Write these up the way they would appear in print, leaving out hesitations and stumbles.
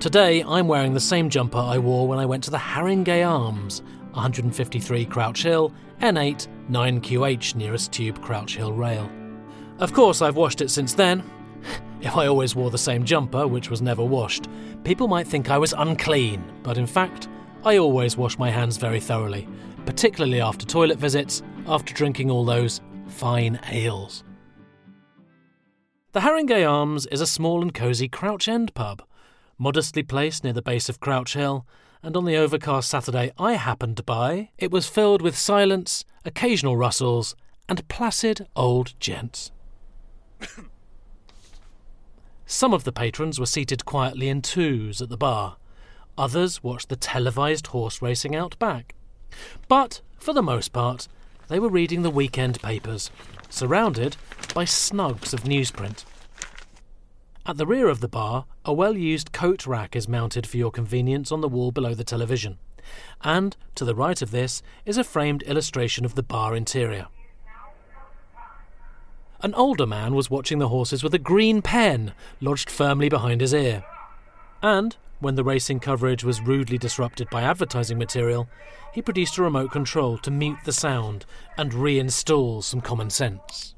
Today, I'm wearing the same jumper I wore when I went to the Haringey Arms, 153 Crouch Hill, N8 9QH, nearest Tube Crouch Hill Rail. Of course, I've washed it since then. If I always wore the same jumper, which was never washed, people might think I was unclean, but in fact, I always wash my hands very thoroughly, particularly after toilet visits, after drinking all those fine ales. The Haringey Arms is a small and cosy Crouch End pub, modestly placed near the base of Crouch Hill, and on the overcast Saturday I happened by, it was filled with silence, occasional rustles, and placid old gents. Some of the patrons were seated quietly in twos at the bar. Others watched the televised horse racing out back. But, for the most part, they were reading the weekend papers, surrounded by snugs of newsprint. At the rear of the bar, a well-used coat rack is mounted for your convenience on the wall below the television, and to the right of this is a framed illustration of the bar interior. An older man was watching the horses with a green pen lodged firmly behind his ear, and when the racing coverage was rudely disrupted by advertising material, he produced a remote control to mute the sound and reinstall some common sense.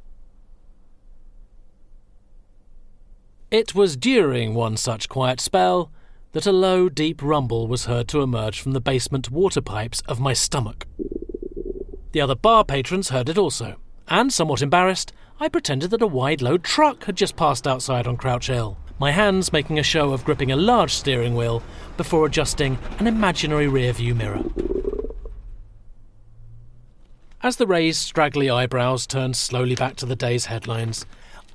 It was during one such quiet spell that a low, deep rumble was heard to emerge from the basement water pipes of my stomach. The other bar patrons heard it also, and, somewhat embarrassed, I pretended that a wide-load truck had just passed outside on Crouch Hill, my hands making a show of gripping a large steering wheel before adjusting an imaginary rear-view mirror. As the raised, straggly eyebrows turned slowly back to the day's headlines,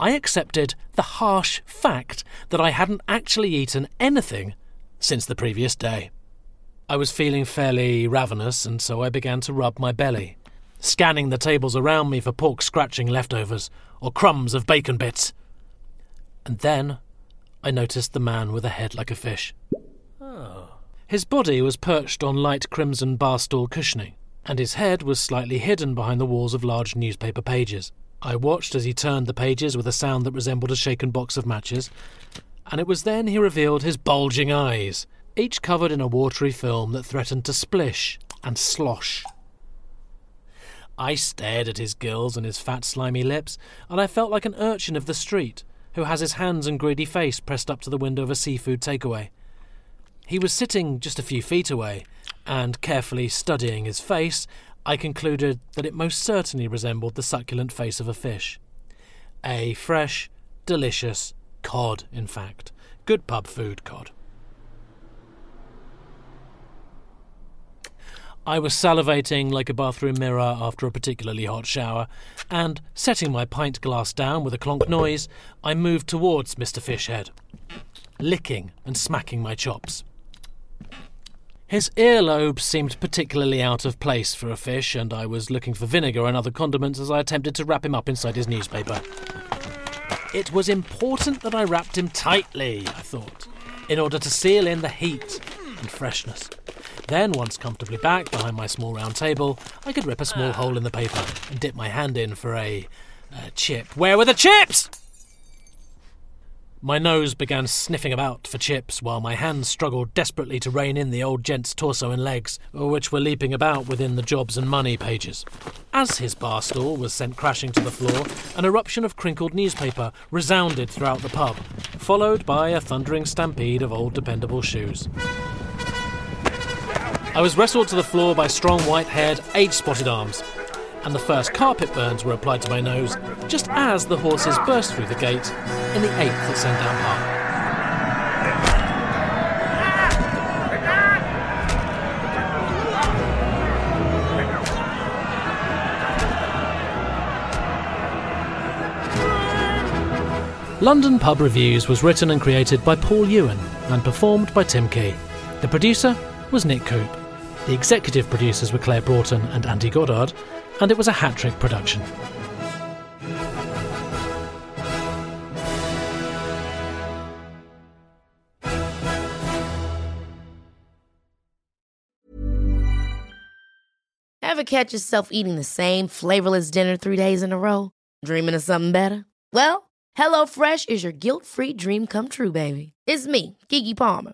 I accepted the harsh fact that I hadn't actually eaten anything since the previous day. I was feeling fairly ravenous, and so I began to rub my belly, scanning the tables around me for pork-scratching leftovers or crumbs of bacon bits. And then I noticed the man with a head like a fish. Oh. His body was perched on light crimson barstool cushioning, and his head was slightly hidden behind the walls of large newspaper pages. I watched as he turned the pages with a sound that resembled a shaken box of matches, and it was then he revealed his bulging eyes, each covered in a watery film that threatened to splish and slosh. I stared at his gills and his fat, slimy lips, and I felt like an urchin of the street who has his hands and greedy face pressed up to the window of a seafood takeaway. He was sitting just a few feet away, and carefully studying his face, I concluded that it most certainly resembled the succulent face of a fish. A fresh, delicious cod, in fact. Good pub food cod. I was salivating like a bathroom mirror after a particularly hot shower, and, setting my pint glass down with a clonk noise, I moved towards Mr. Fishhead, licking and smacking my chops. His earlobe seemed particularly out of place for a fish, and I was looking for vinegar and other condiments as I attempted to wrap him up inside his newspaper. It was important that I wrapped him tightly, I thought, in order to seal in the heat and freshness. Then, once comfortably back behind my small round table, I could rip a small hole in the paper and dip my hand in for a chip. Where were the chips? My nose began sniffing about for chips while my hands struggled desperately to rein in the old gent's torso and legs, which were leaping about within the jobs and money pages. As his bar stool was sent crashing to the floor, an eruption of crinkled newspaper resounded throughout the pub, followed by a thundering stampede of old dependable shoes. I was wrestled to the floor by strong white-haired, age-spotted arms. and the first carpet burns were applied to my nose just as the horses burst through the gate in the 8th at Sendown Park. London Pub Reviews was written and created by Paul Ewan and performed by Tim Key. The producer was Nick Coop. The executive producers were Claire Broughton and Andy Goddard, and it was a hat-trick production. Ever catch yourself eating the same flavourless dinner 3 days in a row? Dreaming of something better? Well, HelloFresh is your guilt-free dream come true, baby. It's me, Keke Palmer.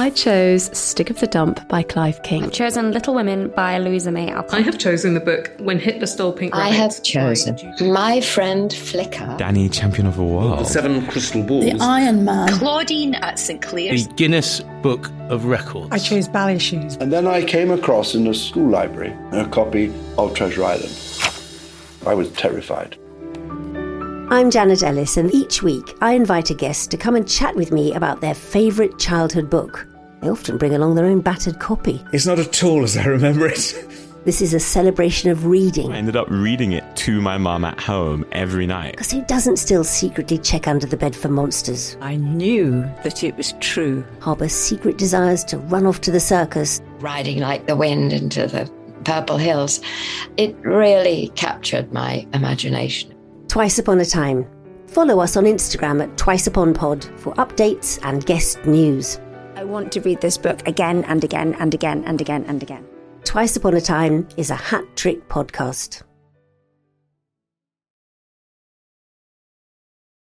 I chose Stick of the Dump by Clive King. I've chosen Little Women by Louisa May Alcott. I have chosen the book When Hitler Stole Pink Rabbit. I have chosen My Friend Flicker. Danny, Champion of the World. The Seven Crystal Balls. The Iron Man. Claudine at St Clair's. The Guinness Book of Records. I chose Ballet Shoes. And then I came across in the school library a copy of Treasure Island. I was terrified. I'm Janet Ellis, and each week I invite a guest to come and chat with me about their favourite childhood book. They often bring along their own battered copy. It's not at all as I remember it. This is a celebration of reading. I ended up reading it to my mum at home every night. Because who doesn't still secretly check under the bed for monsters? I knew that it was true. Harbour secret desires to run off to the circus. Riding like the wind into the purple hills. It really captured my imagination. Twice Upon a Time. Follow us on Instagram at TwiceUponPod for updates and guest news. I want to read this book again and again and again and again and again. Twice Upon a Time is a hat-trick podcast.